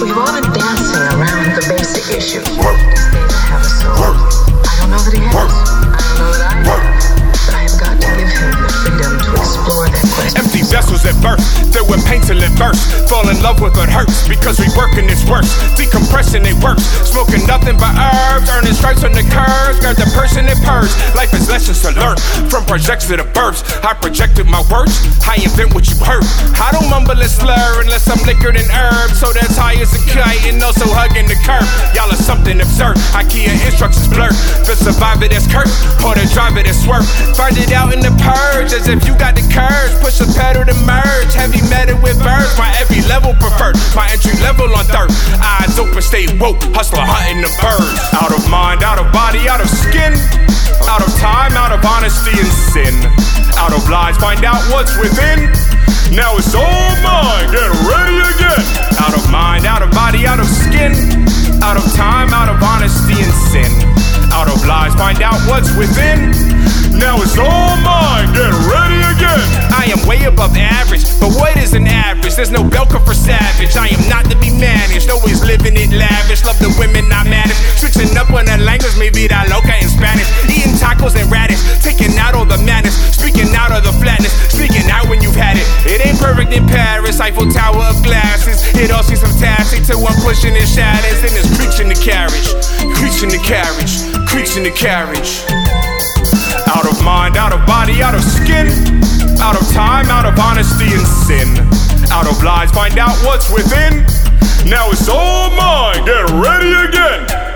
We've all been dancing around the basic issue. Does David have a soul? I don't know that he has. I don't know that I have. But I have got to give him the freedom to explore that question. Empty vessels at birth, filled with pain till it bursts. Fall in love with what hurts, because reworking is worse. Decompression, it works. Smoking nothing but herbs, earning stripes on the curves. Got the person that purrs. Life is lessons to learn, from projects to the verbs. I projected my words, I invent what you heard. I don't mumble and slur unless I'm liquored in herbs. So that's high as a kite and also hugging the curb. Y'all are something absurd, IKEA instructions blurred. The survivor that's cursed, or the driver that's swerved. Find it out in the purge, as if you got the courage. Push the pedal to merge, heavy metal with verbs. My every level preferred, my entry level on third. Eyes open, stay woke, hustler hunting the birds. Out of mind, out of body, out of skin. Out of time, out of honesty and sin. Out of lies, find out what's within. Now it's all mine, get ready again. Out of mind, out of body, out of skin. Out of time, out of honesty and sin. Out of lies, find out what's within. Now it's all mine, get ready again. I am way above average, but what is an average? There's no Belka for savage, I am not to be managed. Always living it lavish, love the women I manage. Switching up on the language, mi vida loca in Spanish. Eating tacos and radish, taking out all the madness. Speaking out of the flatness, speaking out when you've had it. It ain't perfect in Paris, Eiffel Tower of glasses. It all seems fantastic till I'm pushing in shatters. And it's preaching the carriage, preaching the carriage, preaching the carriage. Out of mind, out of body, out of skin. Out of time, out of honesty and sin. Out of lies, find out what's within. Now it's all mine, get ready again.